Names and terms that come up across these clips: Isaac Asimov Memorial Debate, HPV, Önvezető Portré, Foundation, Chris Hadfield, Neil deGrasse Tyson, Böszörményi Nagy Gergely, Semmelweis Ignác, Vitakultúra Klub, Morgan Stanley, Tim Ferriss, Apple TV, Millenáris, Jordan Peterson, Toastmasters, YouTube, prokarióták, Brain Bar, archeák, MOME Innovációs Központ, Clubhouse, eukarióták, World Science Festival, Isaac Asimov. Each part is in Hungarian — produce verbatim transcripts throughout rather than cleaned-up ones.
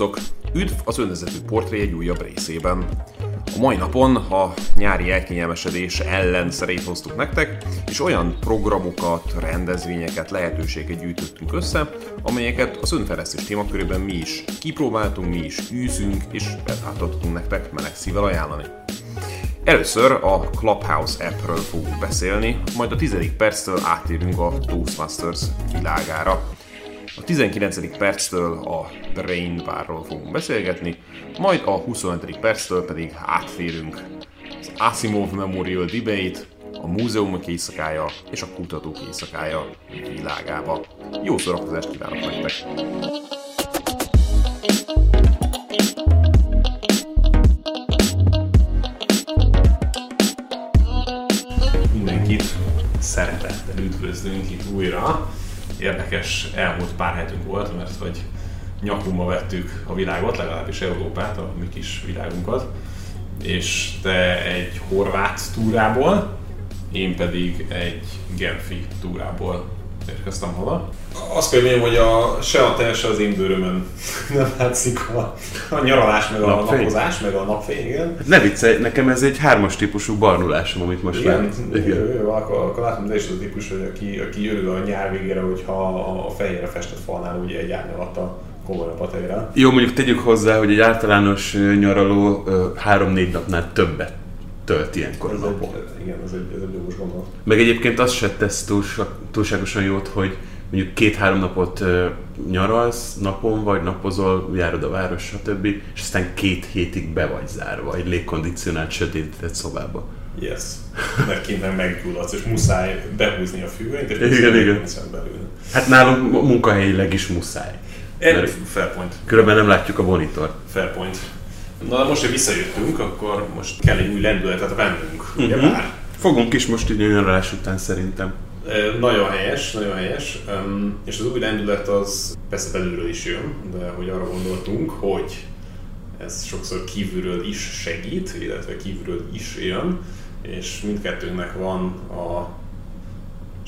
Sziasztok! Üdv az Önvezető Portré egy újabb részében. A mai napon a nyári elkényelmesedés ellen szerét hoztuk nektek, és olyan programokat, rendezvényeket, lehetőséget gyűjtöttünk össze, amelyeket az önfejlesztés témakörében mi is kipróbáltunk, mi is űzünk, és átadtunk nektek meleg szívvel ajánlani. Először a Clubhouse appről fogunk beszélni, majd a tizedik perctől átérünk a Toastmasters világára. A tizenkilencedik perctől a Brain Barról fogunk beszélgetni, majd a huszonötödik perctől pedig átférünk az Asimov Memorial Debate, a múzeumok éjszakája és a kutatók éjszakája világába. Jó szórakozást kívánok nektek! Mindenkit szeretettel üdvözlünk itt újra. Érdekes elmúlt pár hetünk volt, mert hogy nyakunkba vettük a világot, legalábbis Európát, a mi kis világunkat. És te egy horvát túrából, én pedig egy genfi túrából érkeztem haza. Azt könném, hogy a, se a te, se az én bőrömön nem látszik a, a nyaralás, meg a napfény. Napozás, meg a napfény, igen. Ne viccelj, nekem ez egy hármas típusú barnulásom, amit most lát. Igen, akkor, akkor látom, de is az a típus, hogy aki, aki örül a nyár végére, hogyha a fehérre festett falnál ugye egy árnyalatta komolyabb a tejre. Jó, mondjuk tegyük hozzá, hogy egy általános nyaraló három-négy napnál többet tölt ilyenkor ez a napon. Egy, igen, ez egy, ez egy jogos gondolat. Meg egyébként azt se tesz túlságosan jót, hogy mondjuk két-három napot nyaralsz, napon vagy, napozol, járod a város, stb. És aztán két hétig be vagy zárva, egy légkondicionált, sötétített szobába. Yes. Mert kint meggyulladsz, és muszáj behúzni a fűvényt, és igen, igen. Belül. Hát nálunk munkahelyileg is muszáj. Fair point. Különben nem látjuk a monitort. Fair point. Na, most, hogy visszajöttünk, akkor most kell egy új lendületet vennünk, uh-huh. Ugye bár? Fogunk is most így nyaralás után szerintem. E, nagyon helyes, nagyon helyes. Um, és az új lendület az persze belülről is jön, de hogy arra gondoltunk, hogy ez sokszor kívülről is segít, illetve kívülről is jön, és mindkettőnknek van a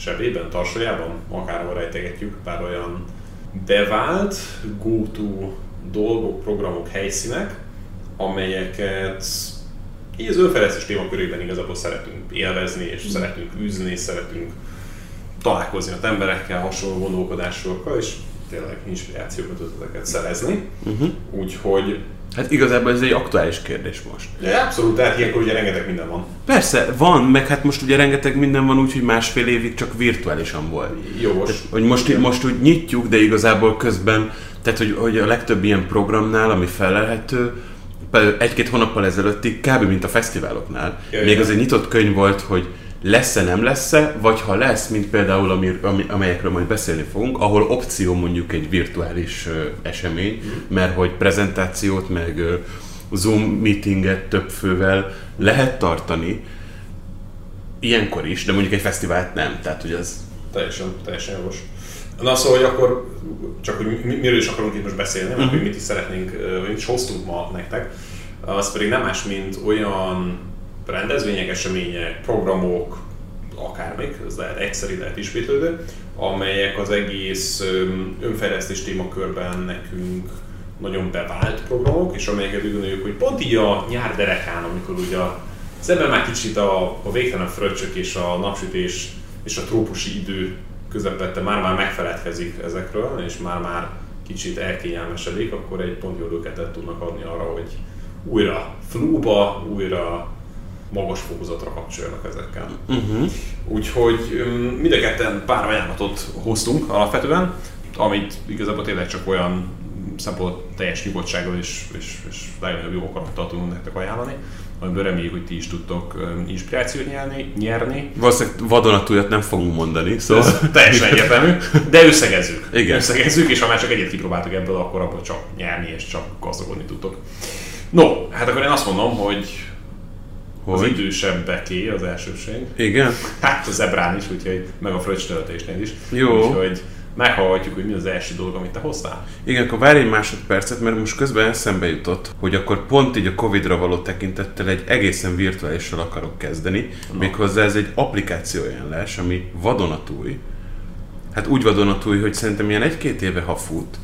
sebében, tarsajában, akárhol rejtegetjük, pár olyan bevált, go-to dolgok, programok, helyszínek, amelyeket így az önfejlesztés témakörében igazából szeretünk élvezni, és mm. szeretünk űzni, szeretünk találkozni az emberekkel, hasonló gondolkodásokkal, és tényleg inspirációkat, ötleteket szerezni. Mm-hmm. Úgyhogy... Hát igazából ez egy aktuális kérdés most. Ja, abszolút, tehát ilyenkor ugye rengeteg minden van. Persze, van, meg hát most ugye rengeteg minden van, úgyhogy másfél évig csak virtuálisan volt. Jogos. Tehát, hogy most, most úgy nyitjuk, de igazából közben, tehát hogy, hogy a legtöbb ilyen programnál, ami felelhető, egy-két hónappal ezelőttig, kb. Mint a fesztiváloknál. Jaj, még az egy nyitott könyv volt, hogy lesz-e, nem lesz-e, vagy ha lesz, mint például ami, ami, amelyekről majd beszélni fogunk, ahol opció mondjuk egy virtuális uh, esemény, mm. mert hogy prezentációt, meg uh, Zoom meetinget több fővel lehet tartani, ilyenkor is, de mondjuk egy fesztivált nem, tehát ugye az... Teljesen, teljesen jogos. Na szóval, hogy akkor csak, hogy mi, miről is akarunk itt most beszélni, mert uh-huh. hogy mit is szeretnénk, hogy mit is hoztunk ma nektek, az pedig nem más, mint olyan rendezvények, események, programok, akármik, ez lehet egyszeri, lehet ismétlődő, amelyek az egész önfejlesztés témakörben nekünk nagyon bevált programok, és amelyeket úgy gondoljuk, hogy pont így a nyár derekán, amikor ugye az ebben már kicsit a, a végtelen fröccsök és a napsütés és a trópusi idő közepette már-már megfeledkezik ezekről, és már-már kicsit elkényelmesedik, akkor egy pont jó löketet tudnak adni arra, hogy újra flóba, újra magas fokozatra kapcsoljanak ezekkel. Uh-huh. Úgyhogy mind a ketten pár ajánlatot hoztunk alapvetően, amit igazából tényleg csak olyan szempontból teljes nyugodtsággal és, és, és legnagyobb jó akarattal tudunk nektek ajánlani, amiből reméljük, hogy ti is tudtok inspirációt nyerni. nyerni. Valószínűleg vadonatújat nem fogunk mondani, szóval... Ez teljesen egyetemű, de összegezzük. Igen. Összegezzük, és ha már csak egyet kipróbáltuk ebből, akkor abból csak nyerni és csak gazdagodni tudtok. No, hát akkor én azt mondom, hogy, hogy? Az idősebbeké az elsőség. Igen. Hát a zebrán is, úgyhogy meg a fröccstöltésnél is. Jó. Úgyhogy meghallgatjuk, hogy mi az első dolog, amit te hoztál. Igen, akkor várj egy másodpercet, mert most közben eszembe jutott, hogy akkor pont így a Covidra való tekintettel egy egészen virtuálisról akarok kezdeni. No. Méghozzá ez egy applikációajánlás, ami vadonatúj. Hát úgy vadonatúj, hogy szerintem ilyen egy-két éve, ha fut,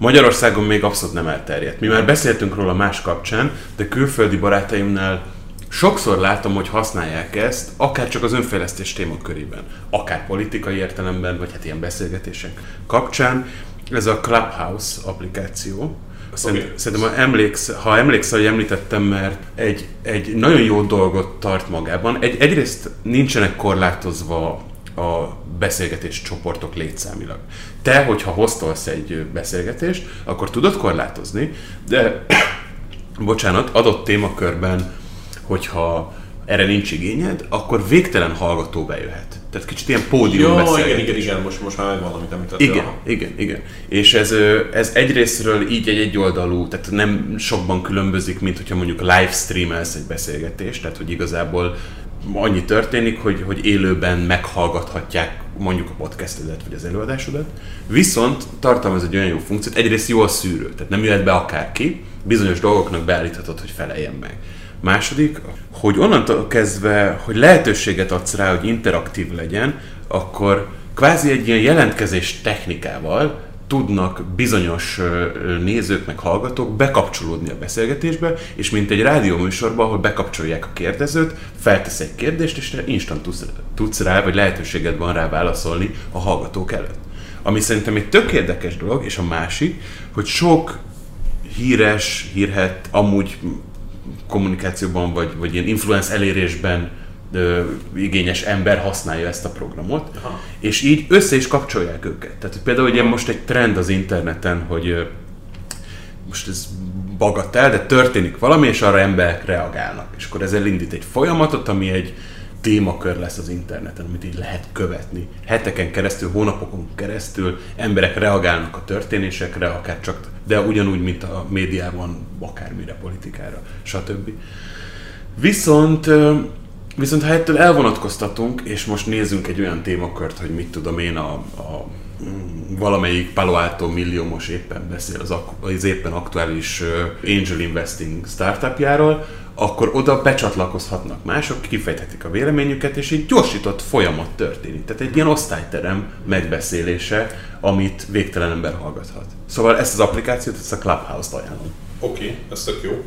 Magyarországon még abszolút nem elterjedt. Mi már beszéltünk róla más kapcsán, de külföldi barátaimnál sokszor látom, hogy használják ezt, akár csak az önfejlesztés témakörében, akár politikai értelemben, vagy hát ilyen beszélgetések kapcsán. Ez a Clubhouse applikáció. Szerint, okay. Szerintem, ha emlékszel, ha emlékszel, hogy említettem, mert egy, egy nagyon jó dolgot tart magában. Egy, egyrészt nincsenek korlátozva a beszélgetés csoportok létszámilag. Te, hogyha hostolsz egy beszélgetést, akkor tudod korlátozni, de bocsánat, adott témakörben, hogyha erre nincs igényed, akkor végtelen hallgató bejöhet. Tehát kicsit ilyen pódium beszélgetés. Jó, igen, igen, igen, most, most már megvan, amit említettél. Igen, igen, igen. És ez, ez egyrésztről így egy egyoldalú, tehát nem sokban különbözik, mint hogyha mondjuk livestreamelsz egy beszélgetést, tehát hogy igazából annyi történik, hogy, hogy élőben meghallgathatják mondjuk a podcastedet, vagy az előadásodat. Viszont tartalmaz egy olyan jó funkciót, egyrészt jó a szűrő, tehát nem jöhet be akárki, bizonyos dolgoknak beállíthatod, hogy feleljen meg. Második, hogy onnantól kezdve, hogy lehetőséget adsz rá, hogy interaktív legyen, akkor kvázi egy ilyen jelentkezés technikával tudnak bizonyos nézők meg hallgatók bekapcsolódni a beszélgetésbe, és mint egy rádióműsorban, ahol bekapcsolják a kérdezőt, feltesz egy kérdést, és te instant tudsz rá, vagy lehetőséged van rá válaszolni a hallgatók előtt. Ami szerintem egy tök érdekes dolog, és a másik, hogy sok híres, hírhett, amúgy kommunikációban, vagy, vagy ilyen influence elérésben ö, igényes ember használja ezt a programot, aha, és így össze is kapcsolják őket. Tehát például ugye most egy trend az interneten, hogy ö, most ez bagatell, de történik valami, és arra emberek reagálnak. És akkor ez elindít egy folyamatot, ami egy témakör lesz az interneten, amit így lehet követni. Heteken keresztül, hónapokon keresztül emberek reagálnak a történésekre, akár csak, de ugyanúgy, mint a médiában, akármire, politikára, stb. Viszont, viszont ha ettől elvonatkoztatunk, és most nézzünk egy olyan témakört, hogy mit tudom én, a, a valamelyik Palo Alto milliómos éppen beszél az, az éppen aktuális Angel Investing startupjáról, akkor oda becsatlakozhatnak mások, kifejthetik a véleményüket, és egy gyorsított folyamat történik. Tehát egy ilyen osztályterem megbeszélése, amit végtelen ember hallgathat. Szóval ezt az applikációt, ezt a Clubhouse-t ajánlom. Oké, okay, ez tök jó.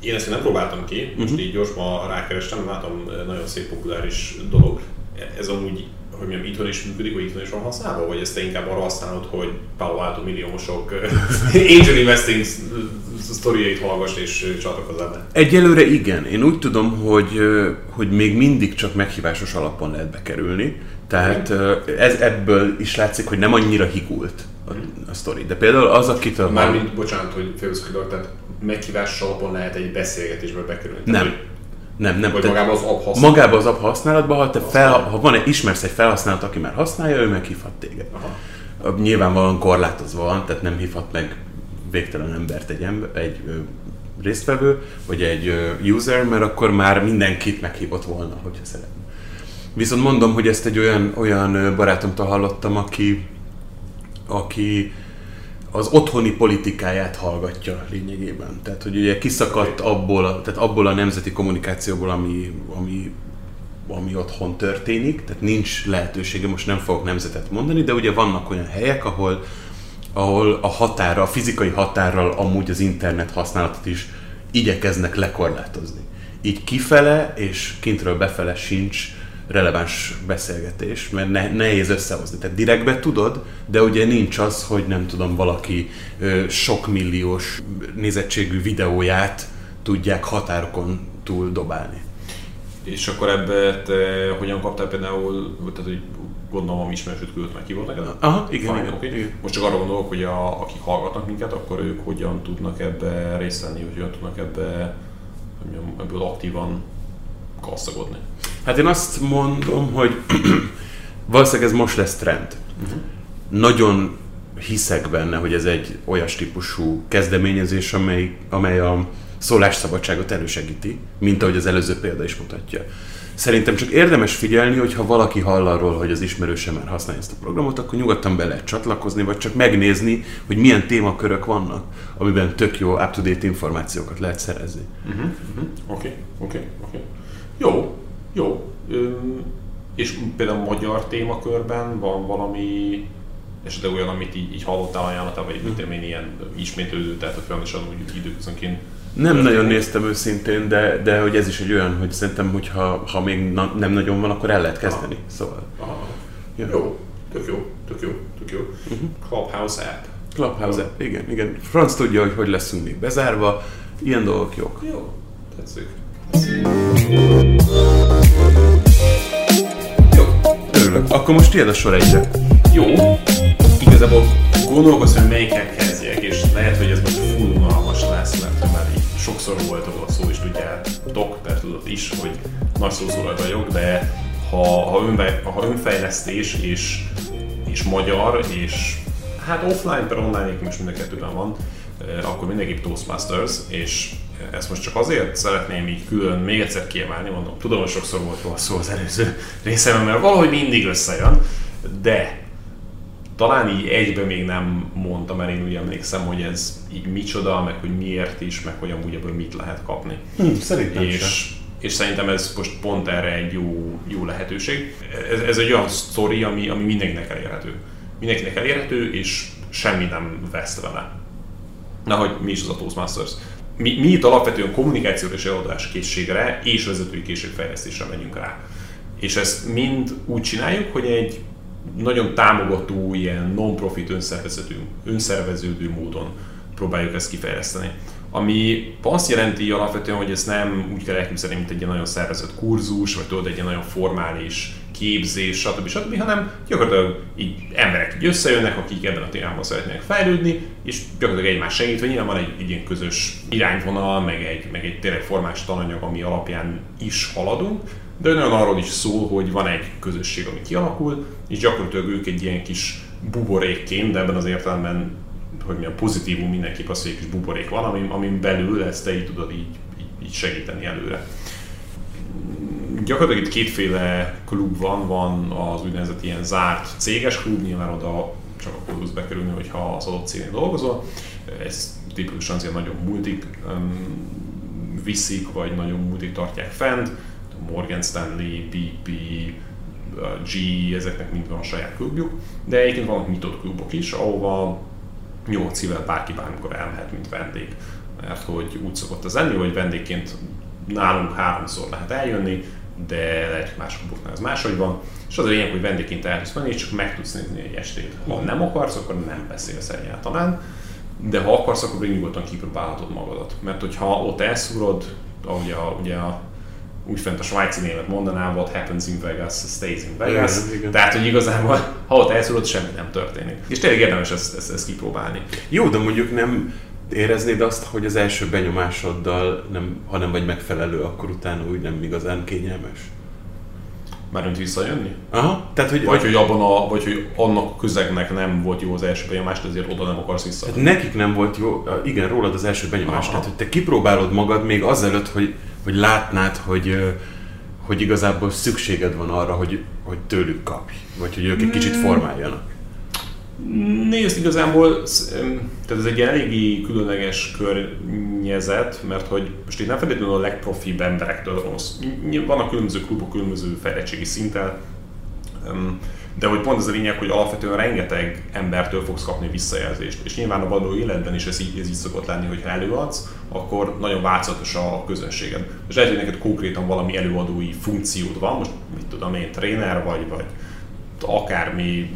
Én ezt nem próbáltam ki, most uh-huh. így gyorsban rákerestem, látom, nagyon szép populáris dolog. Ez amúgy, hogy mondjam, itthon is működik, vagy itthon is van használva? Vagy ezt te inkább arra használod, hogy Palo Alto milliómosok angel investing sztoriait hallgass és csatlakozz ebben? Egyelőre igen. Én úgy tudom, hogy, hogy még mindig csak meghívásos alapon lehet bekerülni. Tehát ez ebből is látszik, hogy nem annyira higult a, a sztori. De például az, akit a... Mármint, bocsánat, hogy félbeszakítok, tehát meghívásos alapon lehet egy beszélgetésből bekerülni. Tehát, nem. Nem, nem. Magában az app használatban? Magában az app használatban, ha, te fel, ha van egy, ismersz egy felhasználót, aki már használja, ő meghívhat téged. Aha. Nyilvánvalóan korlátozva van, tehát nem hívhat meg végtelen embert egy, ember, egy ö, résztvevő, vagy egy ö, user, mert akkor már mindenkit meghívott volna, hogyha szeretne. Viszont mondom, hogy ezt egy olyan, olyan barátomtól hallottam, aki, aki az otthoni politikáját hallgatja lényegében. Tehát, hogy ugye kiszakadt abból, tehát abból a nemzeti kommunikációból, ami, ami, ami otthon történik, tehát nincs lehetősége, most nem fogok nemzetet mondani, de ugye vannak olyan helyek, ahol, ahol a határa, a fizikai határral amúgy az internet használatot is igyekeznek lekorlátozni. Így kifele és kintről befele sincs releváns beszélgetés, mert ne, nehéz összehozni. Tehát direktbe tudod, de ugye nincs az, hogy nem tudom, valaki ö, sok milliós nézettségű videóját tudják határokon túl dobálni. És akkor ebben te hogyan kaptál például, tehát hogy gondolom, ami ismerősöd küldött meg, ki volt neked? Aha, igen, Fine, igen, okay. igen. Most csak arra gondolok, hogy a, akik hallgatnak minket, akkor ők hogyan tudnak ebbe részt venni, hogy hogyan tudnak ebbe, ebből aktívan gazdagodni. Hát én azt mondom, hogy valószínűleg ez most lesz trend. Uh-huh. Nagyon hiszek benne, hogy ez egy olyas típusú kezdeményezés, amely, amely a szólásszabadságot elősegíti, mint ahogy az előző példa is mutatja. Szerintem csak érdemes figyelni, hogyha valaki hall arról, hogy az ismerőse már használja ezt a programot, akkor nyugodtan be lehet csatlakozni, vagy csak megnézni, hogy milyen témakörök vannak, amiben tök jó up-to-date információkat lehet szerezni. Oké, uh-huh. uh-huh. oké, okay. oké. Okay. Okay. Jó. Jó, és például a magyar témakörben van valami és de olyan, amit így, így hallottál ajánlatál, vagy mit tudom én, ilyen ismétlődő, tehát a is úgy időközönként. Nem nagyon néztem őszintén, de, de hogy ez is egy olyan, hogy szerintem, hogy ha, ha még na, nem nagyon van, akkor el lehet kezdeni. Aha. Szóval. Aha. Ja. Jó, tök jó, tök jó, tök jó. Uh-huh. Clubhouse app. Clubhouse app, igen, igen. Franz tudja, hogy hogy leszünk még bezárva, ilyen dolgok jók. Jó, tetszik. tetszik. Jó, örülök. Akkor most ilyen a sor egyre. Jó. Igazából gondolkozom, hogy melyikkel kezdjek, és lehet, hogy ez most full unalmas lesz, mert már így sokszor volt a szó, és tudjátok, mert tudod is, hogy nagy szószóra vagyok, de ha, ha, önve, ha önfejlesztés és, és magyar, és hát offline, de online most mind a kettőben van, akkor mindenképp Toastmasters, és ezt most csak azért szeretném így külön még egyszer kiemelni, mondom, tudom, hogy sokszor volt róla szó az előző részemben, mert valahogy mindig összejön, de talán így egyben még nem mondtam, mert én úgy emlékszem, hogy ez így micsoda, meg hogy miért is, meg hogy amúgy ebből mit lehet kapni. Hm, szerintem és, és szerintem ez most pont erre egy jó, jó lehetőség. Ez, ez egy olyan sztori, ami, ami mindenkinek elérhető. Mindenkinek elérhető, és semmi nem veszt vele. Na, hogy mi is az a Toastmasters? Mi, mi itt alapvetően kommunikációra és eladáskészségre és vezetői készségfejlesztésre megyünk rá. És ezt mind úgy csináljuk, hogy egy nagyon támogató, ilyen non-profit önszerveződő, önszerveződő módon próbáljuk ezt kifejleszteni. Ami azt jelenti alapvetően, hogy ezt nem úgy kell elképzelni, mint egy ilyen nagyon szervezett kurzus, vagy tudod, egy ilyen nagyon formális képzés, stb. stb., hanem gyakorlatilag így emberek így összejönnek, akik ebben a témában szeretnének fejlődni, és gyakorlatilag egymás segítve, nyilván van egy, egy ilyen közös irányvonal, meg egy, meg egy tényleg formális tananyag, ami alapján is haladunk, de nagyon arról is szól, hogy van egy közösség, ami kialakul, és gyakorlatilag ők egy ilyen kis buborékként, de ebben az értelemben, hogy milyen pozitívum mindenképp az, hogy egy kis buborék van, amin, amin belül ezt te így tudod így, így, így segíteni előre. Gyakorlatilag itt kétféle klub van, van az úgynevezett ilyen zárt céges klub, nyilván oda csak akkor tudsz bekerülni, hogyha az adott cégnél dolgozol. Ez tipikusan azért nagyon multik viszik, vagy nagyon multik tartják fent. Morgan Stanley, bé pé, G, ezeknek mind van a saját klubjuk, de egyébként vannak nyitott klubok is, ahova nyolc évvel bárki bármikor elmehet, mint vendég. Mert hogy úgy szokott az lenni, hogy vendégként nálunk háromszor lehet eljönni, de lehet, hogy más kluboknál ez máshogy van, és az a lényeg, hogy vendégként el tudsz menni, és csak meg tudsz nézni egy estét. Ha nem akarsz, akkor nem beszélsz egyáltalán, de ha akarsz, akkor még nyugodtan kipróbálhatod magadat. Mert hogyha ott elszúrod, ahogy a, ugye a úgy fent a svájci német mondanám, what happens in Vegas stays in Vegas. Igen, tehát, hogy igazából, ha ott elszúrod, semmi nem történik. És tényleg érdemes ezt, ezt, ezt kipróbálni. Jó, de mondjuk nem éreznéd azt, hogy az első benyomásoddal, nem, ha nem vagy megfelelő, akkor utána úgy nem igazán kényelmes? Mármint visszajönni? Aha. Tehát, hogy vagy, hogy abban a, vagy hogy annak a közegnek nem volt jó az első benyomást, ezért oda nem akarsz visszajönni. Tehát nekik nem volt jó, igen, rólad az első benyomás. Aha. Tehát, hogy te kipróbálod magad még azelőtt, hogy hogy látnád, hogy, hogy igazából szükséged van arra, hogy, hogy tőlük kapj, vagy hogy ők egy kicsit formáljanak. Nézd, igazából tehát ez egy eléggé különleges környezet, mert hogy most én nem feltétlenül a legprofibb emberektől rossz. Vannak különböző klubok, különböző fejlettségi szinttel, de hogy pont ez a lényeg, hogy alapvetően rengeteg embertől fogsz kapni visszajelzést. És nyilván a való életben is ez így, ez így szokott lenni, hogyha előadsz, akkor nagyon változatos a közönséged. És lehet, hogy neked konkrétan valami előadói funkciód van, most mit tudom én, tréner vagy, vagy akármi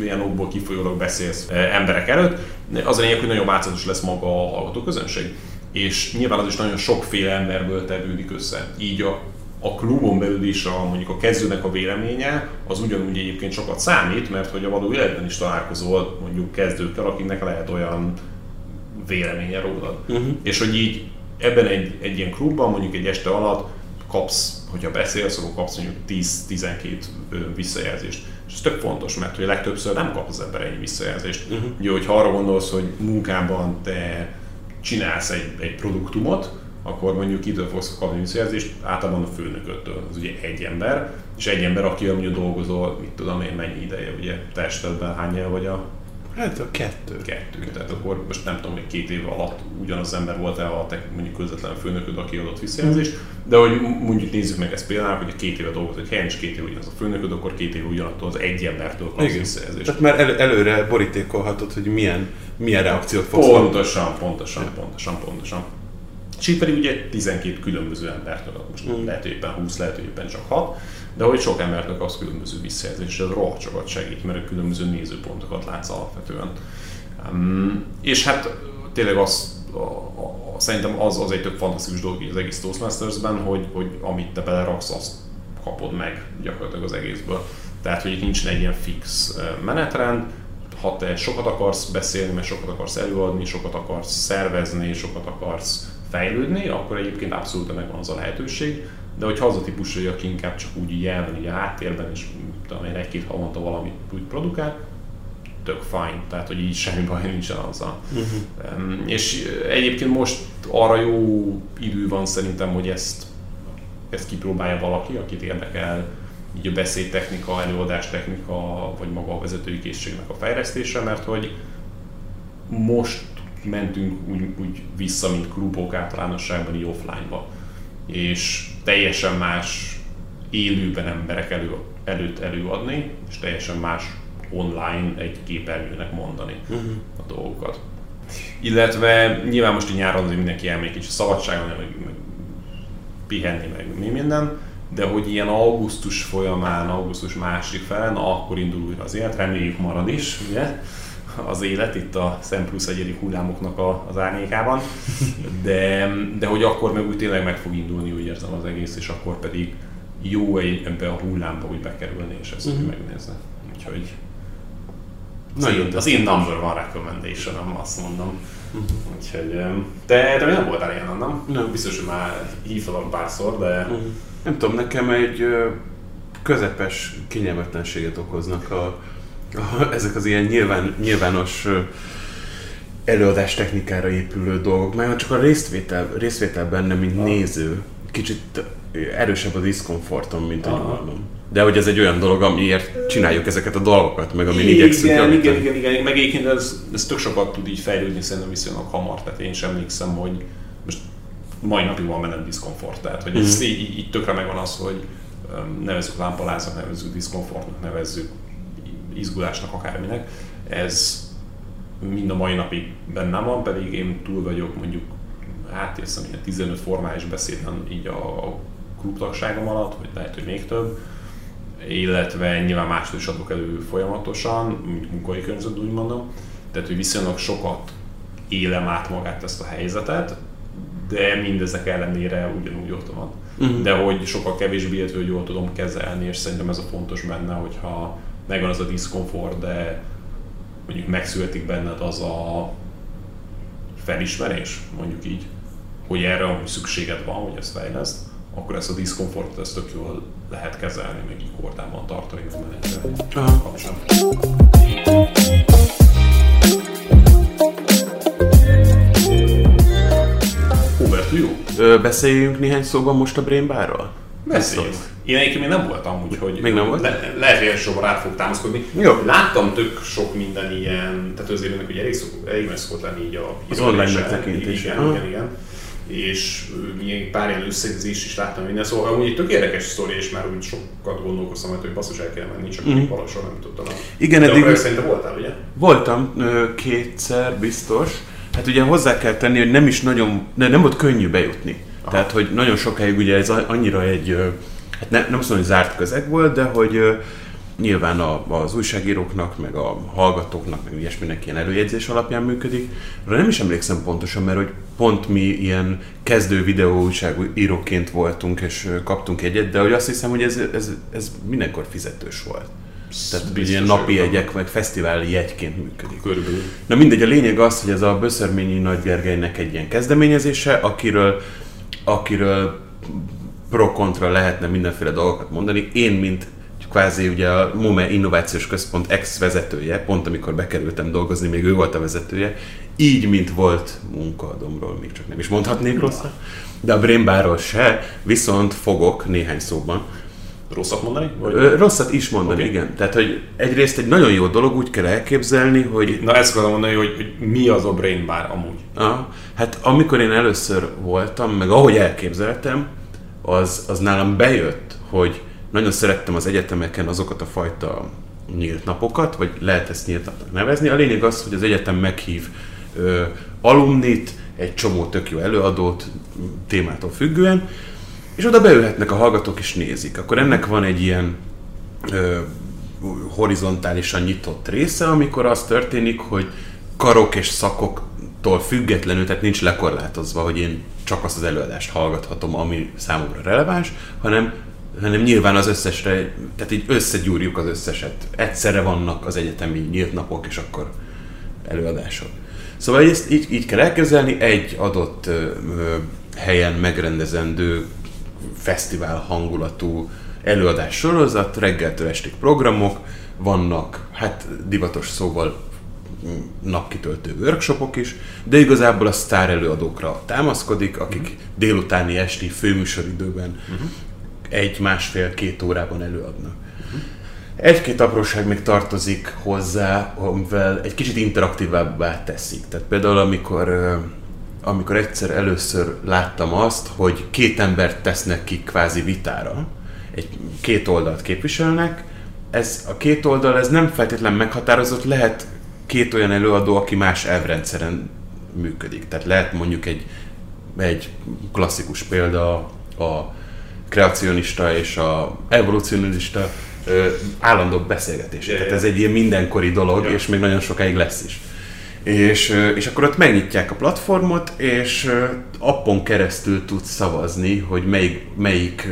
ilyen okból kifolyólag beszélsz emberek előtt, az a lényeg, hogy nagyon változatos lesz maga a hallgató közönség. És nyilván az is nagyon sokféle emberből tevődik össze. Így a A klubon belül is a, mondjuk a kezdőnek a véleménye az ugyanúgy egyébként sokat számít, mert hogy a való életben is találkozol mondjuk kezdőkkel, akiknek lehet olyan véleménye rólad. Uh-huh. És hogy így ebben egy, egy ilyen klubban mondjuk egy este alatt kapsz, hogyha beszélsz, akkor kapsz mondjuk tíz-tizenkét visszajelzést. És ez tök fontos, mert hogy legtöbbször nem kapsz az ember egy visszajelzést. Uh-huh. Ugye, hogyha arra gondolsz, hogy munkában te csinálsz egy, egy produktumot, akkor mondjuk kitől fogsz kapni visszajelzést, általában a főnököttől, az ugye egy ember, és egy ember, aki amúgy dolgozol, mit tudom én, mennyi ideje, ugye te estedben hányjel vagy a Hát a kettő. Kettő. Tehát akkor most nem tudom, hogy két év alatt ugyanaz ember volt-e a te mondjuk közvetlen főnököd, aki adott visszajelzést, de hogy mondjuk nézzük meg ezt például, hogy két éve dolgoz egy helyen, és két év ugyanaz a főnököd, akkor két év ugyanattól az egy embertől kapsz visszajelzést. Tehát már el- előre borítékolhatod, hogy milyen, milyen reakciót fogsz kapni. Pontosan, pontosan, pontosan, pontosan. És itt pedig ugye tizenkét különböző embertől, most mm. lehet, hogy éppen húsz, lehet, hogy éppen csak hat, de hogy sok embertől kapsz különböző visszajelzés, és ez rohadt sokat segít, mert különböző nézőpontokat látsz alapvetően. Um, és hát tényleg az, a, a, szerintem az, az egy tök fantasztikus dolog az egész Toastmasters-ben, hogy, hogy amit te beleraksz, azt kapod meg gyakorlatilag az egészből. Tehát, hogy itt nincs egy ilyen fix menetrend, ha te sokat akarsz beszélni, mert sokat akarsz előadni, sokat akarsz szervezni, sokat akarsz fejlődni, akkor egyébként abszolút megvan az a lehetőség, de hogyha az a típus, hogy aki inkább csak úgy jelen, így a háttérben, és talán egy-két havonta valamit úgy produkál, tök fine, tehát hogy így semmi baj nincsen azzal. Uh-huh. Um, és egyébként most arra jó idő van szerintem, hogy ezt, ezt kipróbálja valaki, akit érdekel így a beszédtechnika, előadástechnika, vagy maga a vezetői készségnek a fejlesztése, mert hogy most mentünk úgy, úgy vissza, mint klubok általánosságban, így offline-ba. És teljesen más élőben emberek elő, előtt előadni, és teljesen más online egy képernyőnek mondani uh-huh. a dolgokat. Illetve nyilván most így nyáron azért mindenki elmegy kicsit szabadságon, meg, meg pihenni, meg mi minden, de hogy ilyen augusztus folyamán, augusztus másik felén, akkor indul újra az élet, reméljük marad is, ugye? Az élet itt a Szent Plusz egyedik hullámoknak a, az árnyékában, de, de hogy akkor meg úgy tényleg meg fog indulni, úgy érzem az egész, és akkor pedig jó ebbe a hullámba úgy bekerülni, és ezt uh-huh. megnézni. Úgyhogy az, Na, én, az én number one recommendation-om, azt mondom. Uh-huh. Úgyhogy, de, de nem voltál ilyen, nem? nem? Biztos, hogy már hívtalak párszor, de... Uh-huh. Nem tudom, nekem egy közepes kényelmetlenséget okoznak a ezek az ilyen nyilván, nyilvános előadás technikára épülő dolgok, már csak a résztvétel, résztvétel benne, mint ah. néző, kicsit erősebb a diszkomfortom, mint a nyugalom. De hogy ez egy olyan dolog, amiért csináljuk ezeket a dolgokat, meg amin igyekszünk javítani. Igen, igen, igen, igen, meg egyébként ez, ez tök sokat tud így fejlődni szerintem viszonylag hamar, tehát én sem emlékszem, hogy most mai napig van bennem diszkomfort, tehát hogy mm. ez így, így tökre megvan az, hogy nevezzük lámpaláznak, nevezzük diszkomfortnak, nevezzük izgulásnak, akárminek, ez mind a mai napig bennem van, pedig én túl vagyok mondjuk, hát érzem, ilyen tizenöt formális beszéden így a klubtagságom alatt, vagy lehet, hogy még több, illetve nyilván mástól is adok elő folyamatosan, mint munkai környezet, úgy mondom, tehát hogy viszonylag sokat élem át magát ezt a helyzetet, de mindezek ellenére ugyanúgy ott van. Mm-hmm. De hogy sokkal kevésbé, illetve hogy jól tudom kezelni, és szerintem ez a fontos benne, hogyha megvan az a diszkomfort, de mondjuk megszületik benned az a felismerés, mondjuk így, hogy erre amúgy szükséged van, hogy ezt fejleszd, akkor ezt a diszkomfortot ezt tök jól lehet kezelni, meg így kordában tartani, meg menedzselni kapcsán. Over to you! Beszéljünk néhány szóban most a Brain Barról? Beszéljünk. Én egyébként még nem voltam, úgyhogy még nem volt? le- lehet, hogy elsősorban rá fog támaszkodni. Jó. Láttam tök sok minden ilyen, tehát azért ennek ugye elég, szok, elég meg szokott lenni így a hírveléssel, igen, igen, és még pár ilyen összegzést is láttam minden, szóval amúgy egy tök érdekes sztori, és már úgy sokat gondolkoztam, hogy basszus el kell menni, csak mm. valahol nem tudtam. Igen, eddig... De szerintem voltál, ugye? Voltam kétszer, biztos. Hát ugye hozzá kell tenni, hogy nem is nagyon, nem volt könnyű bejutni. Aha. Tehát, hogy nagyon sokáig ugye ez annyira egy, hát ne, nem azt mondom, hogy zárt közeg volt, de hogy uh, nyilván a, az újságíróknak, meg a hallgatóknak, meg ilyesminek ilyen előjegyzés alapján működik. Arra nem is emlékszem pontosan, mert hogy pont mi ilyen kezdő videó újságíróként voltunk, és uh, kaptunk egyet, de hogy azt hiszem, hogy ez, ez, ez mindenkor fizetős volt. Tehát ilyen napi jegyek, meg fesztiváli jegyként működik. Körülbelül. Na mindegy, a lényeg az, hogy ez a Böszörményi Nagy Gergelynek egy ilyen kezdeményezése, akiről akiről pro-kontra lehetne mindenféle dolgokat mondani. Én, mint kvázi ugye a MOME Innovációs Központ ex-vezetője, pont amikor bekerültem dolgozni, még ő volt a vezetője, így, mint volt munkadomról, még csak nem is mondhatnék rosszat, de a Brain Barról se, viszont fogok néhány szóban. Rosszat mondani? Vagy? Rosszat is mondani, okay. Igen. Tehát, hogy egyrészt egy nagyon jó dolog, úgy kell elképzelni, hogy... Na ezt kell mondani, hogy, hogy mi az a Brain Bar amúgy. Aha. Hát amikor én először voltam, meg ahogy elképzeltem, az, az nálam bejött, hogy nagyon szerettem az egyetemeken azokat a fajta nyílt napokat, vagy lehet ezt nyílt napnak nevezni. A lényeg az, hogy az egyetem meghív ö, alumnit, egy csomó tök jó előadót témától függően, és oda beülhetnek a hallgatók és nézik. Akkor ennek van egy ilyen ö, horizontálisan nyitott része, amikor az történik, hogy karok és szakoktól függetlenül, tehát nincs lekorlátozva, hogy én csak azt az előadást hallgathatom, ami számomra releváns, hanem, hanem nyilván az összesre, tehát így összegyúrjuk az összeset. Egyszerre vannak az egyetemi nyílt napok, és akkor előadások. Szóval ezt így, így kell elkezelni, egy adott ö, ö, helyen megrendezendő fesztivál hangulatú előadás sorozat, reggeltől estig programok, vannak, hát divatos szóval napkitöltő workshopok is, de igazából a sztár előadókra támaszkodik, akik uh-huh. délutáni esti főműsoridőben uh-huh. egy-másfél-két órában előadnak. Uh-huh. Egy-két apróság még tartozik hozzá, amivel egy kicsit interaktívabbá teszik. Tehát például amikor amikor egyszer először láttam azt, hogy két embert tesznek ki kvázi vitára, egy, két oldalt képviselnek, ez a két oldal ez nem feltétlen meghatározott, lehet két olyan előadó, aki más elvrendszeren működik. Tehát lehet mondjuk egy, egy klasszikus példa a kreacionista és a evolucionista ö, állandó beszélgetés. Yeah, Tehát ez egy ilyen mindenkori dolog, yeah. és még nagyon sokáig lesz is. És, és akkor ott megnyitják a platformot, és appon keresztül tudsz szavazni, hogy melyik, melyik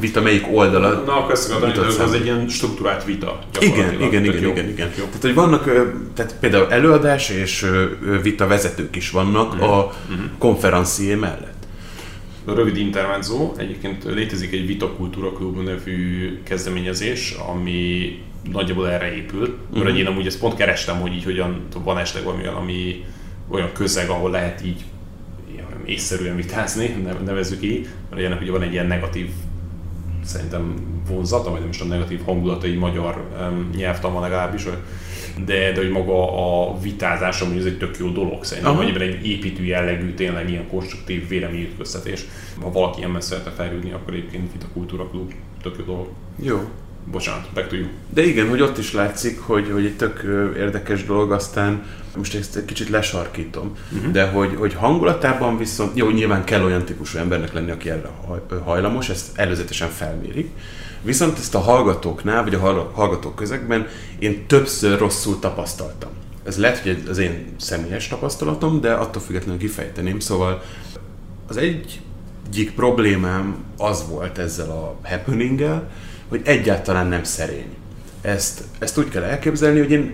vita, melyik oldala... Na, akkor ezt akartam, hogy ez egy ilyen struktúrált vita. Igen, igen, igen, jó, igen, igen. Jó. Tehát, hogy vannak, tehát például előadás és vita vezetők is vannak mm. a mm-hmm. konferencié mellett. Rövid intermenzó, egyébként létezik egy Vitakultúra Klub nevű kezdeményezés, ami nagyjából erre épül. Uh-huh. Én amúgy ezt pont kerestem, hogy így hogyan van esetleg valami olyan, ami olyan közeg, ahol lehet így ilyen észszerűen vitázni, nevezzük így, mert ennek ugye van egy ilyen negatív, szerintem vonzata, vagy nem is a negatív hangulatai magyar um, nyelvtan van legalábbis, de, de hogy maga a vitázás, amúgy ez egy tök jó dolog szerintem, uh-huh. vagy egy építő jellegű, tényleg ilyen konstruktív véleményütköztetés. Ha valaki ilyen messze szeretne fejlődni, akkor egyébként Vitakultúra Klub tök jó dolog. Jó. Bocsánat, back to you. De igen, hogy ott is látszik, hogy, hogy egy tök érdekes dolog, aztán most ezt egy kicsit lesarkítom, uh-huh. de hogy, hogy hangulatában viszont, jó, nyilván kell olyan típusú embernek lenni, aki erre hajlamos, ezt előzetesen felmérik, viszont ezt a hallgatóknál, vagy a hallgatók közegben én többször rosszul tapasztaltam. Ez lehet, hogy az én személyes tapasztalatom, de attól függetlenül kifejteném, szóval az egyik problémám az volt ezzel a happeninggel, hogy egyáltalán nem szerény. Ezt, ezt úgy kell elképzelni, hogy én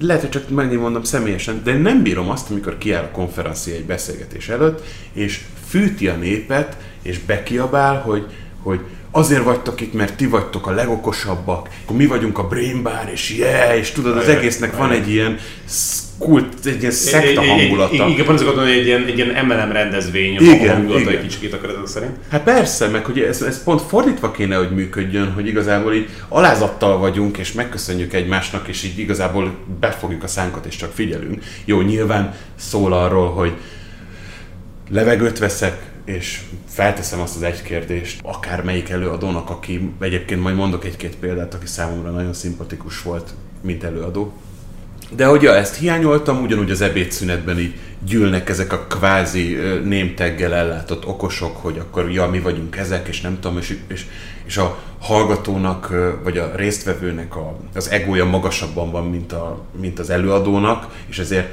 lehet, hogy csak megint mondom személyesen, de én nem bírom azt, amikor kiáll a konferencia egy beszélgetés előtt, és fűti a népet, és bekiabál, hogy, hogy azért vagytok itt, mert ti vagytok a legokosabbak, akkor mi vagyunk a Brain Bar, és yeah, és tudod, az egésznek van egy ilyen kult, egy ilyen szekta hangulata. Igen, pont azt gondolom, hogy egy ilyen em el em rendezvény a hangulata egy kicsit akaratok szerint. Hát persze, meg hogy ez, ez pont fordítva kéne, hogy működjön, hogy igazából így alázattal vagyunk, és megköszönjük egymásnak, és így igazából befogjuk a szánkat, és csak figyelünk. Jó, nyilván szól arról, hogy levegőt veszek, és felteszem azt az egy kérdést akármelyik előadónak, aki egyébként majd mondok egy-két példát, aki számomra nagyon szimpatikus volt, mint előadó. De hogy ja, ezt hiányoltam, ugyanúgy az ebédszünetben így gyűlnek ezek a kvázi némteggel ellátott okosok, hogy akkor ja, mi vagyunk ezek, és nem tudom, és, és, és a hallgatónak, vagy a résztvevőnek a, az egója magasabban van, mint, a, mint az előadónak, és ezért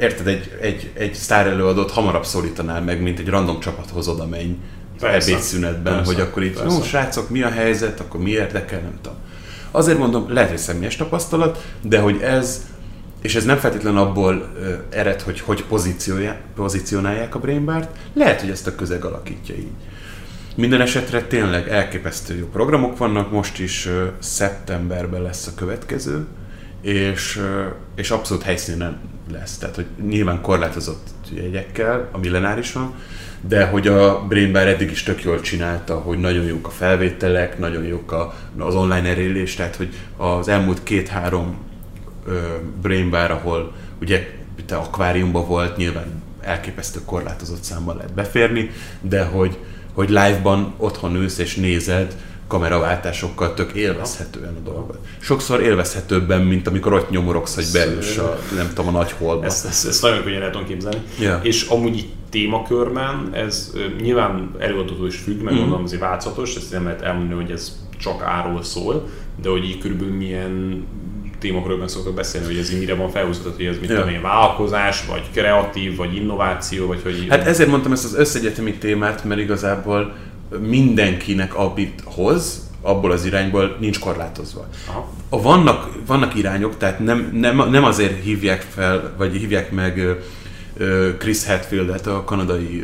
érted, egy, egy, egy sztár előadót hamarabb szólítanál meg, mint egy random csapathoz oda menj ebédszünetben, persze, hogy akkor itt, jó srácok, mi a helyzet, akkor mi érdekel, nem tudom. Azért mondom, lehet, hogy személyes tapasztalat, de hogy ez, és ez nem feltétlenül abból ered, hogy hogy pozícionálják a Brain Bart, lehet, hogy ezt a közeg alakítja így. Minden esetre tényleg elképesztő jó programok vannak, most is szeptemberben lesz a következő, és, és abszolút helyszínen lesz. Tehát, hogy nyilván korlátozott jegyekkel, a millenárison, de hogy a Brain Bar eddig is tök jól csinálta, hogy nagyon jók a felvételek, nagyon jók a, az online elérés, tehát hogy az elmúlt két-három Brain Bar, ahol ugye itt akváriumban volt, nyilván elképesztő korlátozott számban lehet beférni, de hogy, hogy live-ban otthon ülsz és nézed kameraváltásokkal tök élvezhetően a dolgot. Sokszor élvezhetőbben, mint amikor ott nyomorogsz, hogy beülsz a, nem tudom, a nagy holba. Ezt, ezt, ezt nagyon könnyen el tudom képzelni. Yeah. És amúgy itt témakörben, ez nyilván előadótól is függ, meg gondolom, mm. azért változatos, ezt nem lehet elmondani, hogy ez csak áról szól, de hogy így körülbelül milyen témakörökben szoktak beszélni, hogy ez így mire van felhúzódott, hogy ez mit tudom én, vállalkozás, vagy kreatív, vagy innováció, vagy hogy... Hát ezért mondtam ezt az összegyetemi témát, mert igazából mindenkinek abit hoz, abból az irányból nincs korlátozva. A vannak, vannak irányok, tehát nem, nem, nem azért hívják fel, vagy hívják meg Chris Hadfieldet, a kanadai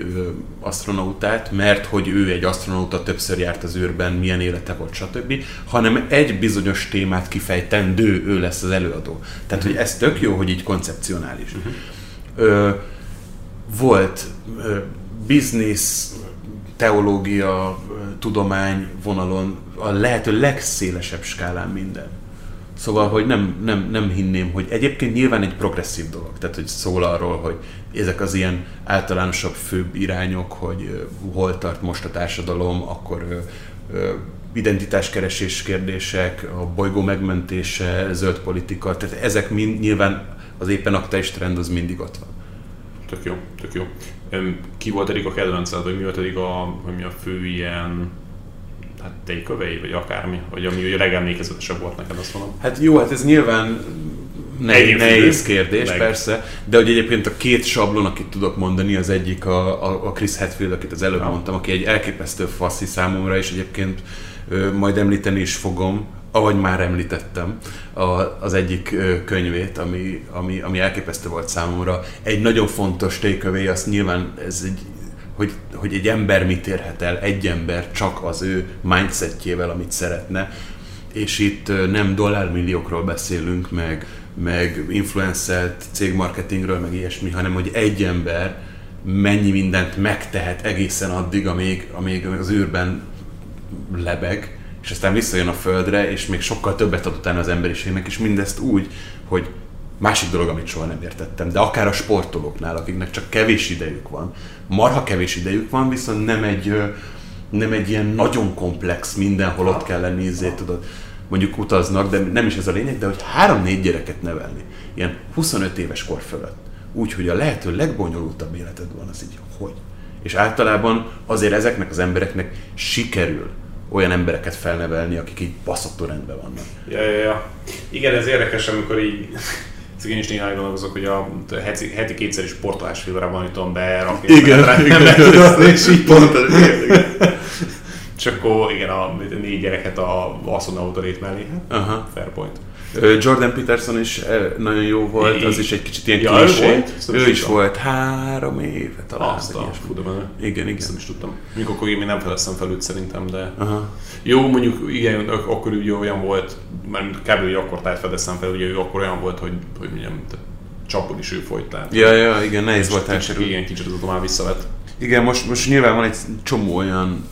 astronautát, mert hogy ő egy astronauta, többször járt az űrben, milyen élete volt, stb., hanem egy bizonyos témát kifejtendő ő lesz az előadó. Tehát, uh-huh. hogy ez tök jó, hogy így koncepcionális. Uh-huh. Ö, volt ö, biznisz, teológia, tudomány vonalon a lehető legszélesebb skálán minden. Szóval, hogy nem, nem, nem hinném, hogy egyébként nyilván egy progresszív dolog, tehát hogy szól arról, hogy ezek az ilyen általánosabb főbb irányok, hogy hol tart most a társadalom, akkor identitáskeresés kérdések, a bolygó megmentése, zöld politika, tehát ezek mind nyilván az éppen aktuális trend az mindig ott van. Tök jó, tök jó. Ki volt eddig a kedvenced, vagy mi volt eddig a, a fő ilyen hát tékövei, vagy akármi, vagy ami a legemlékezetesebb volt neked, azt mondom? Hát jó, hát ez nyilván nehéz, nehéz kérdés, meg. Persze, de hogy egyébként a két sablon, akit tudok mondani, az egyik a, a, a Chris Hadfield, akit az előbb ja. mondtam, aki egy elképesztő faszi számomra, és egyébként ö, majd említeni is fogom, ahogy már említettem, a, az egyik ö, könyvét, ami, ami, ami elképesztő volt számomra. Egy nagyon fontos tékövé, azt nyilván ez egy Hogy, hogy egy ember mit érhet el, egy ember csak az ő mindsetjével, amit szeretne. És itt nem dollármilliókról beszélünk, meg, meg influencelt cégmarketingről, meg ilyesmi, hanem hogy egy ember mennyi mindent megtehet egészen addig, amíg, amíg az űrben lebeg, és aztán visszajön a földre, és még sokkal többet ad utána az emberiségnek, és mindezt úgy, hogy másik dolog, amit soha nem értettem, de akár a sportolóknál, akiknek csak kevés idejük van. Marha kevés idejük van, viszont nem egy, nem egy ilyen nagyon komplex, mindenhol ott kell lenni, izé, tudod, mondjuk utaznak, de nem is ez a lényeg, de hogy három-négy gyereket nevelni, ilyen huszonöt éves kor fölött, úgyhogy a lehető legbonyolultabb életed van, az így, hogy? És általában azért ezeknek az embereknek sikerül olyan embereket felnevelni, akik így baszoktó rendben vannak. Ja, ja, ja. Igen, ez érdekes, amikor így... Én is néhány gondolkozok, hogy a heti, heti kétszeri sportolás filmre van, hogy tudom berakni. Igen, nem igen, nem és így pont. És akkor igen, a négy gyereket a asszonautorét mellé. Aha. Fair point. Jordan Peterson is nagyon jó volt, az is egy kicsit ilyen ja, klisé. Ő is volt három éve talán. Azt a fúdom. Igen, igen. Ezt is tudtam. Mikor akkor én még nem felesztem fel őt szerintem, de... Aha. Jó, mondjuk igen, akkor ugye olyan volt, mert kb. Akkor tehát fedeztem fel, ugye ő akkor olyan volt, hogy, hogy mondjam, csapon is ő folyt. Tehát, ja, ja, igen, nehéz volt elkerül. Igen, kicsit az már visszavett. Igen, most, most nyilván van egy csomó olyan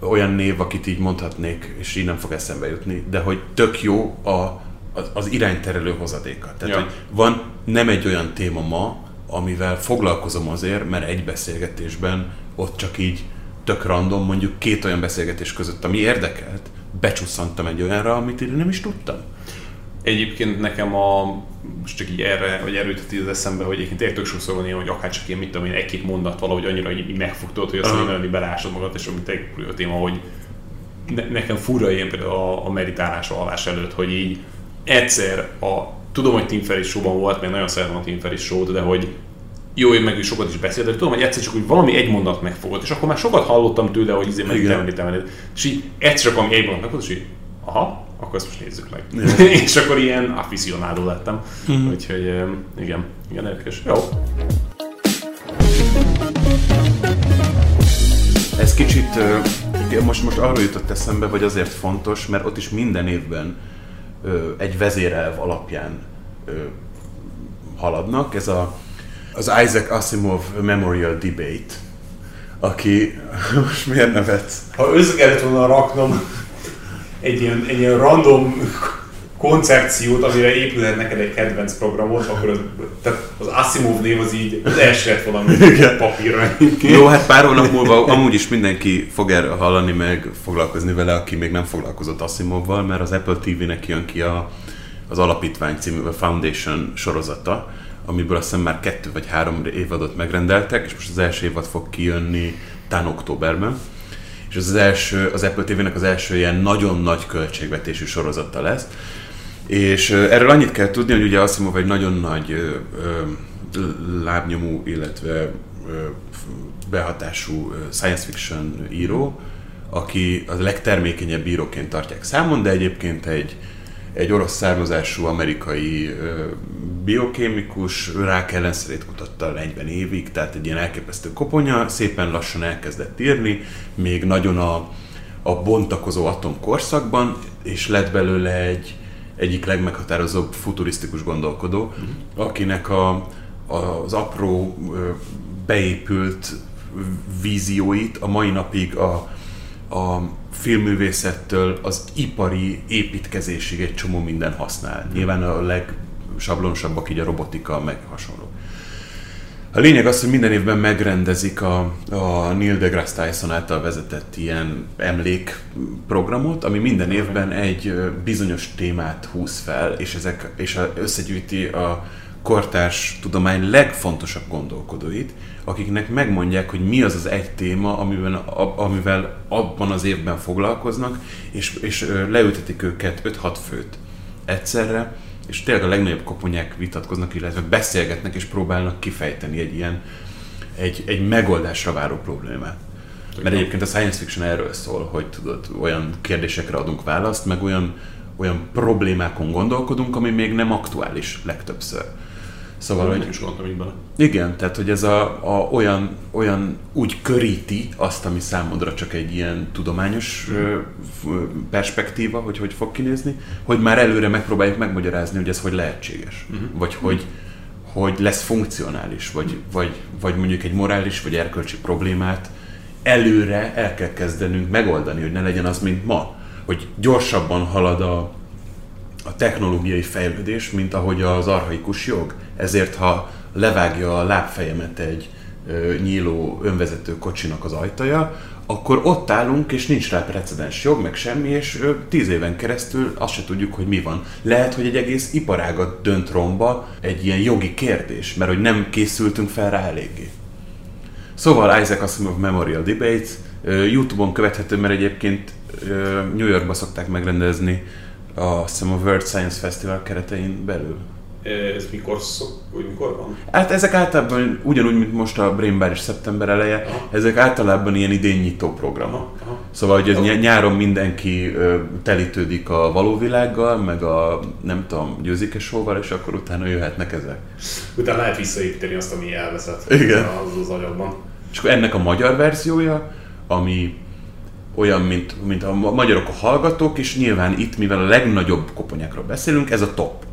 olyan név, akit így mondhatnék, és így nem fog eszembe jutni, de hogy tök jó a, az, az irányterelő hozadéka. Tehát, ja. hogy van nem egy olyan téma ma, amivel foglalkozom azért, mert egy beszélgetésben ott csak így tök random, mondjuk két olyan beszélgetés között, ami érdekelt, becsusszantam egy olyanra, amit én nem is tudtam. Egyébként nekem a, most csak így erre, vagy erről jutott az eszembe, hogy egyébként tényleg tök sokszor van ilyen, hogy akárcsak ilyen, mit tudom én, egy-két mondat valahogy annyira így megfogtad, hogy azt mondja, hogy belásod magad, és amit egy külön téma, hogy ne, nekem fura ilyen például a, a meditálás, a alvás előtt, hogy így egyszer a, tudom, hogy Tim Ferriss show-ban volt, mert nagyon szeretem a Tim Ferriss show-t, de hogy jó, én meg is sokat is beszélt, de tudom, hogy egyszer csak úgy valami egy mondat megfogott, és akkor már sokat hallottam tőle, hogy izé meditálni, és így egyszer csak valami egy mondat megfogott, és így, aha, akkor ezt most nézzük meg. És akkor ilyen aficionado lettem. Mm. Úgyhogy igen, igen, érdekes. Jó. Ez kicsit, most, most arról jutott eszembe, vagy azért fontos, mert ott is minden évben egy vezérelv alapján haladnak. Ez a az Isaac Asimov Memorial Debate, aki... Most miért nevetsz? Ha össze kellett volna raknom egy ilyen, egy ilyen random koncepciót, amire épülhet neked egy kedvenc programot, akkor az, tehát az Asimov név az így az első lett valami papírra. Jó, hát pár hónap múlva amúgy is mindenki fog erről hallani, meg foglalkozni vele, aki még nem foglalkozott Asimovval, mert az Apple té vének jön ki a, az Alapítvány című, a Foundation sorozata, amiből azt hiszem már kettő vagy három évadot megrendeltek, és most az első évad fog kijönni tán októberben. És az, az, első, az Apple té vének az első ilyen nagyon nagy költségvetésű sorozata lesz. És erről annyit kell tudni, hogy ugye Asimov egy nagyon nagy ö, ö, lábnyomú, illetve ö, behatású science fiction író, aki a legtermékenyebb íróként tartják számon, de egyébként egy, egy orosz származású amerikai ö, biokémikus, rák ellenszerét kutatta negyven évig, tehát egy ilyen elképesztő koponya, szépen lassan elkezdett írni, még nagyon a, a bontakozó atomkorszakban, és lett belőle egy egyik legmeghatározóbb futurisztikus gondolkodó, akinek a, a, az apró beépült vízióit a mai napig a, a filmművészettől az ipari építkezésig egy csomó minden használ. Nyilván a legsablonosabbak így a robotika, meg hasonló. A lényeg az, hogy minden évben megrendezik a, a Neil deGrasse Tyson által vezetett ilyen emlékprogramot, ami minden évben egy bizonyos témát húz fel, és, ezek, és összegyűjti a kortárs tudomány legfontosabb gondolkodóit, akiknek megmondják, hogy mi az az egy téma, amiben, amivel abban az évben foglalkoznak, és, és leültetik őket öt-hat főt egyszerre, és tényleg a legnagyobb koponyák vitatkoznak, illetve beszélgetnek és próbálnak kifejteni egy ilyen, egy, egy megoldásra váró problémát. Tökjön. Mert egyébként a science fiction erről szól, hogy tudod, olyan kérdésekre adunk választ, meg olyan, olyan problémákon gondolkodunk, ami még nem aktuális legtöbbször. Szóval, hogy is gondoltam így bele. Igen, tehát hogy ez a, a, olyan, olyan úgy köríti azt, ami számodra csak egy ilyen tudományos hmm. perspektíva, hogy hogy fog kinézni, hogy már előre megpróbáljuk megmagyarázni, hogy ez hogy lehetséges. Hmm. Vagy hmm. Hogy, hogy lesz funkcionális, vagy, hmm. vagy, vagy mondjuk egy morális, vagy erkölcsi problémát előre el kell kezdenünk megoldani, hogy ne legyen az, mint ma. Hogy gyorsabban halad a a technológiai fejlődés, mint ahogy az archaikus jog. Ezért, ha levágja a lábfejemet egy ö, nyíló önvezető kocsinak az ajtaja, akkor ott állunk, és nincs rá precedens jog, meg semmi, és ö, tíz éven keresztül azt se tudjuk, hogy mi van. Lehet, hogy egy egész iparágat dönt romba egy ilyen jogi kérdés, mert hogy nem készültünk fel rá eléggé. Szóval Isaac Asimov Memorial Debates, ö, YouTube-on követhető, mert egyébként ö, New Yorkba szokták megrendezni, azt hiszem a World Science Festival keretein belül. Ez mikor, szok, mikor van? Hát ezek általában, ugyanúgy, mint most a Brain Bar is szeptember eleje, aha, ezek általában ilyen idénynyitó program. Aha, aha. Szóval, hogy ez aha. nyáron mindenki telítődik a valóvilággal, meg a nem tudom, győzikesóval, és akkor utána jöhetnek ezek. Utána lehet visszaépíteni azt, ami elveszett. Igen. Az az agyadban. És akkor ennek a magyar verziója, ami olyan, mint, mint a magyarok a hallgatók, és nyilván itt, mivel a legnagyobb koponyákról beszélünk, ez a top.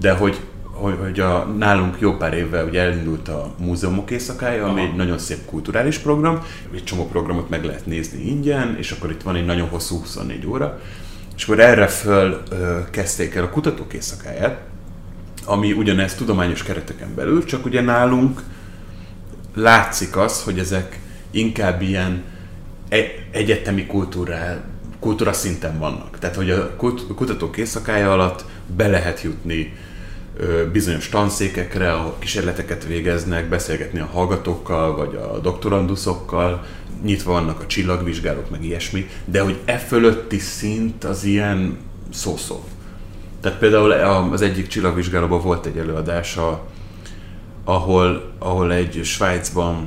De hogy, hogy a, nálunk jó pár évvel ugye elindult a múzeumok éjszakája, ami aha. egy nagyon szép kulturális program, egy csomó programot meg lehet nézni ingyen, és akkor itt van egy nagyon hosszú huszonnégy óra, és akkor erre föl ö, kezdték el a kutatók éjszakáját, ami ugyanez tudományos kereteken belül, csak ugye nálunk látszik az, hogy ezek inkább ilyen egyetemi kultúra, kultúra szinten vannak. Tehát, hogy a kutatók éjszakája alatt be lehet jutni bizonyos tanszékekre, ahol kísérleteket végeznek, beszélgetni a hallgatókkal, vagy a doktoranduszokkal, nyitva vannak a csillagvizsgálók, meg ilyesmi, de hogy e fölötti szint az ilyen szó-szó. Tehát például az egyik csillagvizsgálóban volt egy előadása, ahol, ahol egy Svájcban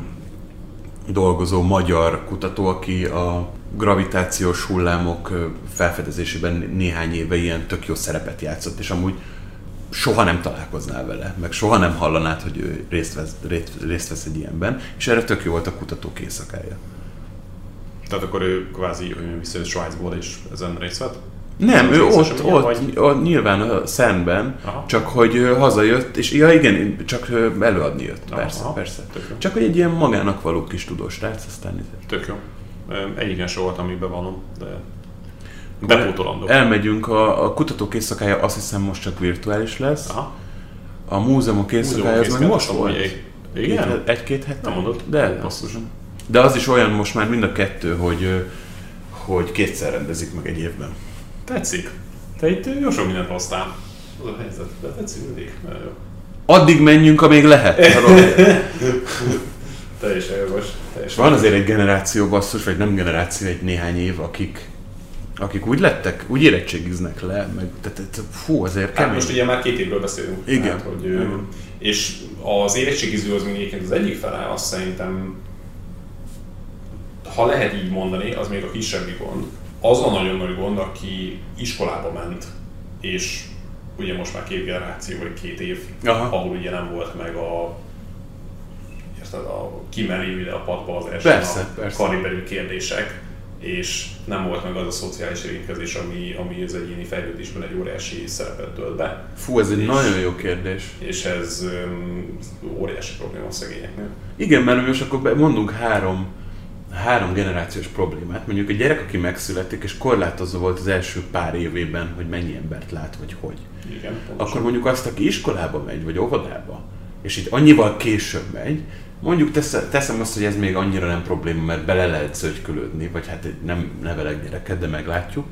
dolgozó magyar kutató, aki a gravitációs hullámok felfedezésében néhány éve ilyen tök jó szerepet játszott, és amúgy soha nem találkoznál vele, meg soha nem hallanád, hogy ő részt vesz, részt, részt vesz egy ilyenben, és erre tök jó volt a kutatók éjszakája. Tehát akkor ő kvázi visszajött Svájcból, és ezen részt vett? Nem, ő ott, ott, ott nyilván a szemben, aha. Csak hogy hazajött, és ja igen, csak előadni jött, aha, persze, aha, persze. Csak hogy egy ilyen magának való kis tudós rác, aztán... Tök jó. Egyiken se volt, amiben való, de bepótolandó. Elmegyünk, a, a kutatók éjszakája azt hiszem most csak virtuális lesz, aha. A múzeumok éjszakája az meg most volt. Igen? Egy-két heten? Nem mondod. De, de az is olyan most már mind a kettő, hogy, hogy kétszer rendezik meg egy évben. Tetszik. Te itt jó sok mindent hoztál. Az a helyzet. De tetszik mindig. Addig menjünk, amíg lehet. Teljesen jogos. Van azért egy generáció basszus, vagy nem generáció, egy néhány év, akik, akik úgy lettek, úgy érettségiznek le. Meg, tehát, tehát, fú, azért kemény. Hát most ugye már két évről beszélünk. Igen. Tehát, hogy, hmm. És az érettségiző az mindegyik az egyik fele, azt szerintem, ha lehet így mondani, az még a kisebbi gond. Az a nagyon nagy gond, aki iskolába ment, és ugye most már két generáció, vagy két év, aha. Ahol ugye nem volt meg a, érted, a kimerül ide a padba az első persze, a persze. Karibeli kérdések, és nem volt meg az a szociális érintkezés, ami, ami az egyéni fejlődésben egy óriási szerepet tölt be. Fú, ez egy és, nagyon jó kérdés. És ez um, óriási probléma a szegényeknél. Igen, mert most akkor mondunk három három generációs problémát. Mondjuk a gyerek, aki megszületik, és korlátozó volt az első pár évében, hogy mennyi embert lát, vagy hogy. Igen, akkor mondjuk azt, aki iskolába megy, vagy óvodába, és így annyival később megy, mondjuk tesz, teszem azt, hogy ez még annyira nem probléma, mert bele lehet szögykülődni, vagy hát nem nevelek gyereket, de meglátjuk.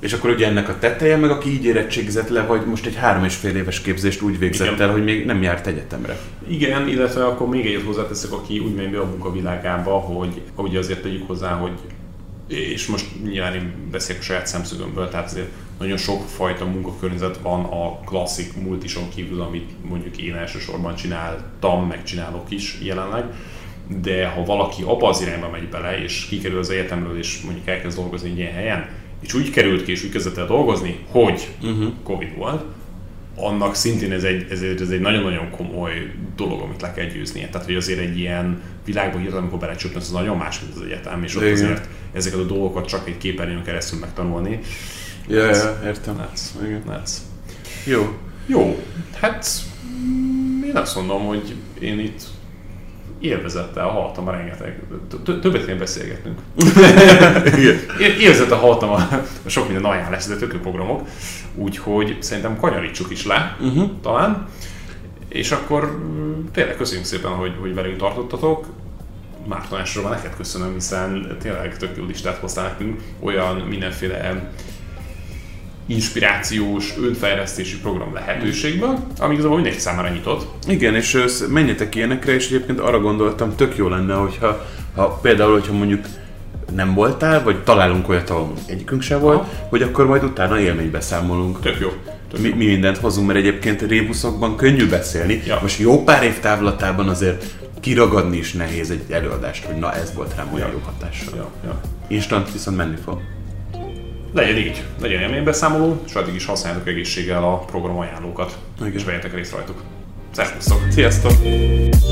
És akkor ugye ennek a teteje, meg aki így érettségizett le, vagy most egy három és fél éves képzést úgy végzett el, hogy még nem járt egyetemre. Igen, illetve akkor még egyet hozzáteszek, aki úgy megy be a munkavilágába, hogy ugye azért tegyük hozzá, hogy, és most nyilván én beszélek a saját szemszögömből, tehát azért nagyon sokfajta munkakörnyezet van a klasszik multison kívül, amit mondjuk én elsősorban csináltam, meg csinálok is jelenleg. De ha valaki abba az irányba megy bele, és kikerül az egyetemről, és mondjuk elkezd dolgozni egy ilyen helyen, és úgy került ki, és úgy kezdett el dolgozni, hogy uh-huh. Covid volt, annak szintén ez egy, ez, ez egy nagyon-nagyon komoly dolog, amit le kell győznie. Tehát, hogy azért egy ilyen világban hirtelen, amikor belecsöpnöd, az nagyon más, mint az egyetem, és ott igen. Azért ezeket a dolgokat csak egy képernyőn keresztül megtanulni. Ja, hát, ja, értem. Hát, igen. Hát. Jó. Jó. Hát én azt mondom, hogy én itt élvezettel hallottam a rengeteg... Többet kéne beszélgetnünk. Élvezettel hallottam a sok minden ajánlást, de tökő programok. Úgyhogy szerintem kanyarítsuk is le, uh-huh. Talán. És akkor tényleg köszönjük szépen, hogy, hogy velünk tartottatok. Márton, elsősorban neked köszönöm, hiszen tényleg tök jó listát hoztál nekünk. Olyan mindenféle inspirációs, önfejlesztési program lehetőségben, ami igazából mindenki számára nyitott. Igen, és menjetek ilyenekre, és egyébként arra gondoltam, tök jó lenne, hogyha ha például, hogyha mondjuk nem voltál, vagy találunk olyat, ahol egyikünk sem volt, aha. Hogy akkor majd utána élménybeszámolunk. Tök jó. Tök mi, mi mindent hozunk, mert egyébként rébuszokban könnyű beszélni. Ja. Most jó pár év távlatában azért kiragadni is nehéz egy előadást, hogy na ez volt rám olyan ja. Jó hatással. Ja. Ja. Instant viszont menni fog. Legyen így, legyen élménybeszámoló, és addig is használjátok egészséggel a program ajánlókat, igen. És vegyetek részt rajtuk. Szervusztok! Sziasztok!